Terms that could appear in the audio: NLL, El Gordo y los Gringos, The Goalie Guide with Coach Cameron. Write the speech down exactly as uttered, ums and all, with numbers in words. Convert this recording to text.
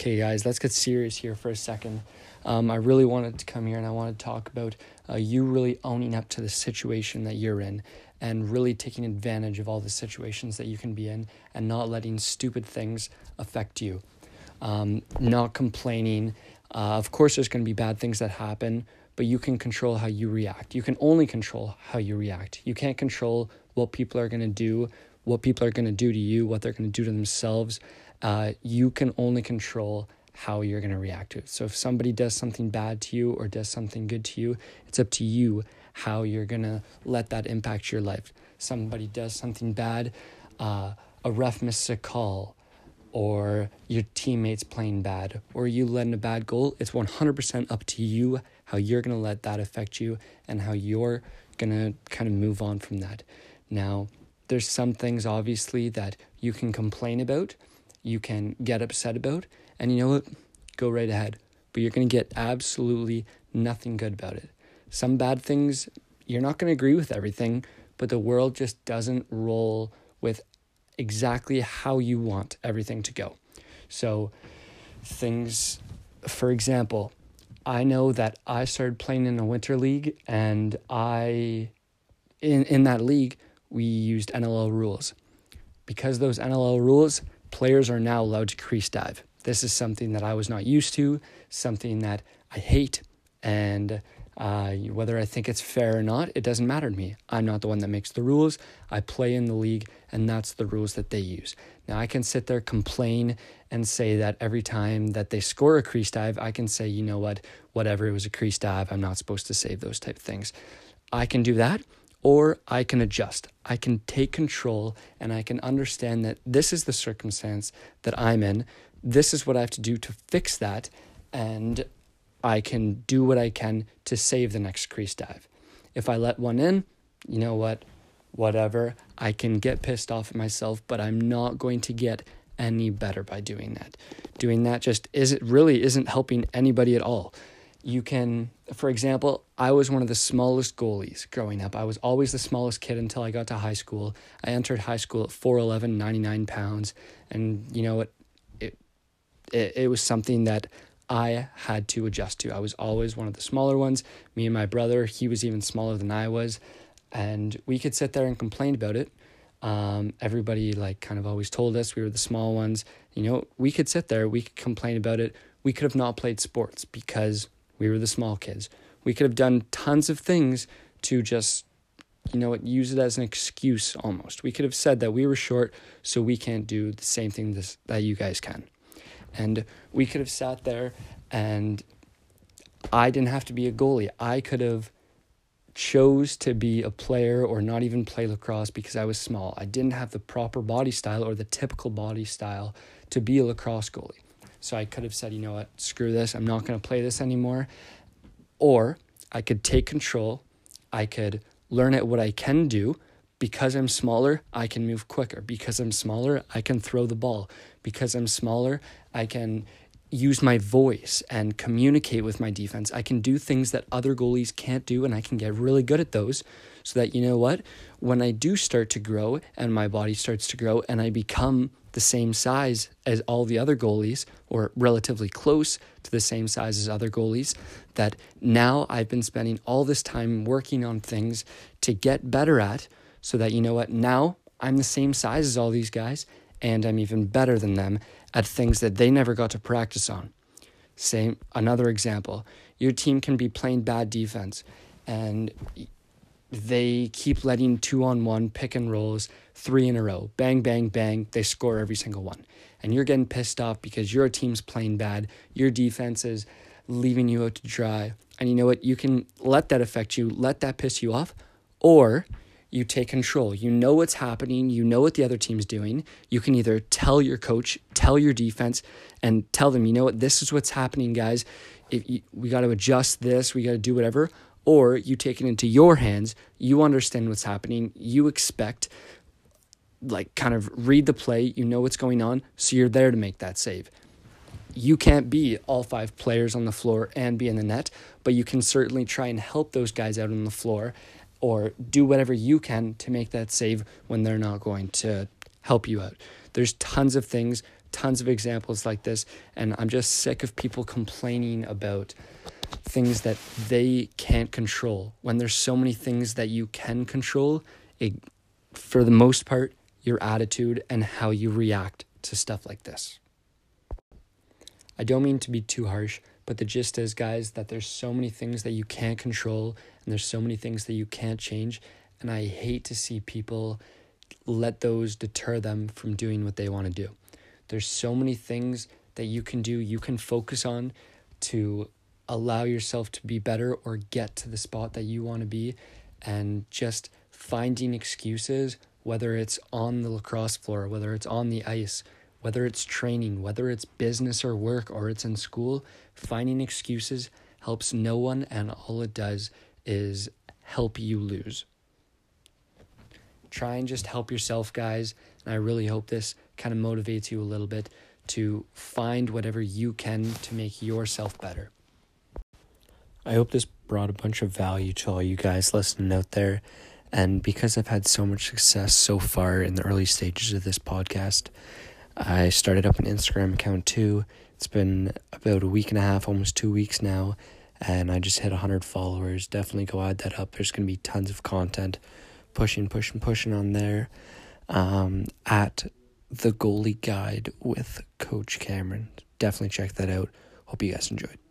Okay, guys, let's get serious here for a second. Um, I really wanted to come here and I want to talk about uh, you really owning up to the situation that you're in and really taking advantage of all the situations that you can be in and not letting stupid things affect you. Um, not complaining. Uh, of course, there's going to be bad things that happen, but you can control how you react. You can only control how you react. You can't control what people are going to do, what people are going to do to you, what they're going to do to themselves. Uh, you can only control how you're going to react to it. So if somebody does something bad to you or does something good to you, it's up to you how you're going to let that impact your life. Somebody does something bad, uh, a ref misses a call, or your teammates playing bad, or you let in a bad goal. It's one hundred percent up to you how you're going to let that affect you and how you're going to kind of move on from that. Now, there's some things obviously that you can complain about, you can get upset about, and you know what, go right ahead. But you're going to get absolutely nothing good about it. Some bad things, you're not going to agree with everything, but the world just doesn't roll with exactly how you want everything to go. So things, for example, I know that I started playing in a winter league, and I, in, in that league, we used N L L rules. Because those N L L rules, players are now allowed to crease dive. This is something that I was not used to, something that I hate, and uh, whether I think it's fair or not, it doesn't matter to me. I'm not the one that makes the rules. I play in the league, and that's the rules that they use. Now, I can sit there, complain, and say that every time that they score a crease dive, I can say, you know what, whatever, it was a crease dive, I'm not supposed to save those type of things. I can do that. Or I can adjust. I can take control and I can understand that this is the circumstance that I'm in. This is what I have to do to fix that. And I can do what I can to save the next crease dive. If I let one in, you know what? Whatever. I can get pissed off at myself, but I'm not going to get any better by doing that. Doing that just isn't really isn't helping anybody at all. You can, for example, I was one of the smallest goalies growing up. I was always the smallest kid until I got to high school. I entered high school at four eleven, ninety-nine pounds. And, you know, it, it it it was something that I had to adjust to. I was always one of the smaller ones. Me and my brother, he was even smaller than I was. And we could sit there and complain about it. Um, everybody, like, kind of always told us we were the small ones. You know, we could sit there. We could complain about it. We could have not played sports because we were the small kids. We could have done tons of things to just, you know, use it as an excuse almost. We could have said that we were short, so we can't do the same thing this, that you guys can. And we could have sat there and I didn't have to be a goalie. I could have chose to be a player or not even play lacrosse because I was small. I didn't have the proper body style or the typical body style to be a lacrosse goalie. So I could have said, you know what, screw this, I'm not going to play this anymore. Or I could take control, I could learn at what I can do. Because I'm smaller, I can move quicker. Because I'm smaller, I can throw the ball. Because I'm smaller, I can use my voice and communicate with my defense. I can do things that other goalies can't do, and I can get really good at those so that, you know what, when I do start to grow and my body starts to grow and I become the same size as all the other goalies, or relatively close to the same size as other goalies, that now I've been spending all this time working on things to get better at, so that, you know what, now I'm the same size as all these guys, and I'm even better than them at things that they never got to practice on. Same, another example, your team can be playing bad defense, and they keep letting two-on-one pick and rolls, three in a row, bang, bang, bang, they score every single one. And you're getting pissed off because your team's playing bad, your defense is leaving you out to dry. And you know what, you can let that affect you, let that piss you off, or you take control. You know what's happening, you know what the other team's doing. You can either tell your coach, tell your defense, and tell them, you know what, this is what's happening, guys. If you, we got to adjust this, we got to do whatever. Or you take it into your hands, you understand what's happening, you expect, like, kind of read the play, you know what's going on, so you're there to make that save. You can't be all five players on the floor and be in the net, but you can certainly try and help those guys out on the floor or do whatever you can to make that save when they're not going to help you out. There's tons of things tons of examples like this, and I'm just sick of people complaining about things that they can't control when there's so many things that you can control. It, for the most part, your attitude and how you react to stuff like this. I don't mean to be too harsh, but the gist is, guys, that there's so many things that you can't control and there's so many things that you can't change, and I hate to see people let those deter them from doing what they want to do. There's so many things that you can do, you can focus on to allow yourself to be better or get to the spot that you want to be, and just finding excuses, whether it's on the lacrosse floor, whether it's on the ice, whether it's training, whether it's business or work, or it's in school. Finding excuses helps no one, and all it does is help you lose. Try and just help yourself, guys, and I really hope this kind of motivates you a little bit to find whatever you can to make yourself better. I hope this brought a bunch of value to all you guys listening out there, and because I've had so much success so far in the early stages of this podcast, I started up an Instagram account too. It's been about a week and a half, almost two weeks now, and I just hit one hundred followers. Definitely go add that up. There's going to be tons of content pushing, pushing, pushing on there. Um, at The Goalie Guide with Coach Cameron. Definitely check that out. Hope you guys enjoyed.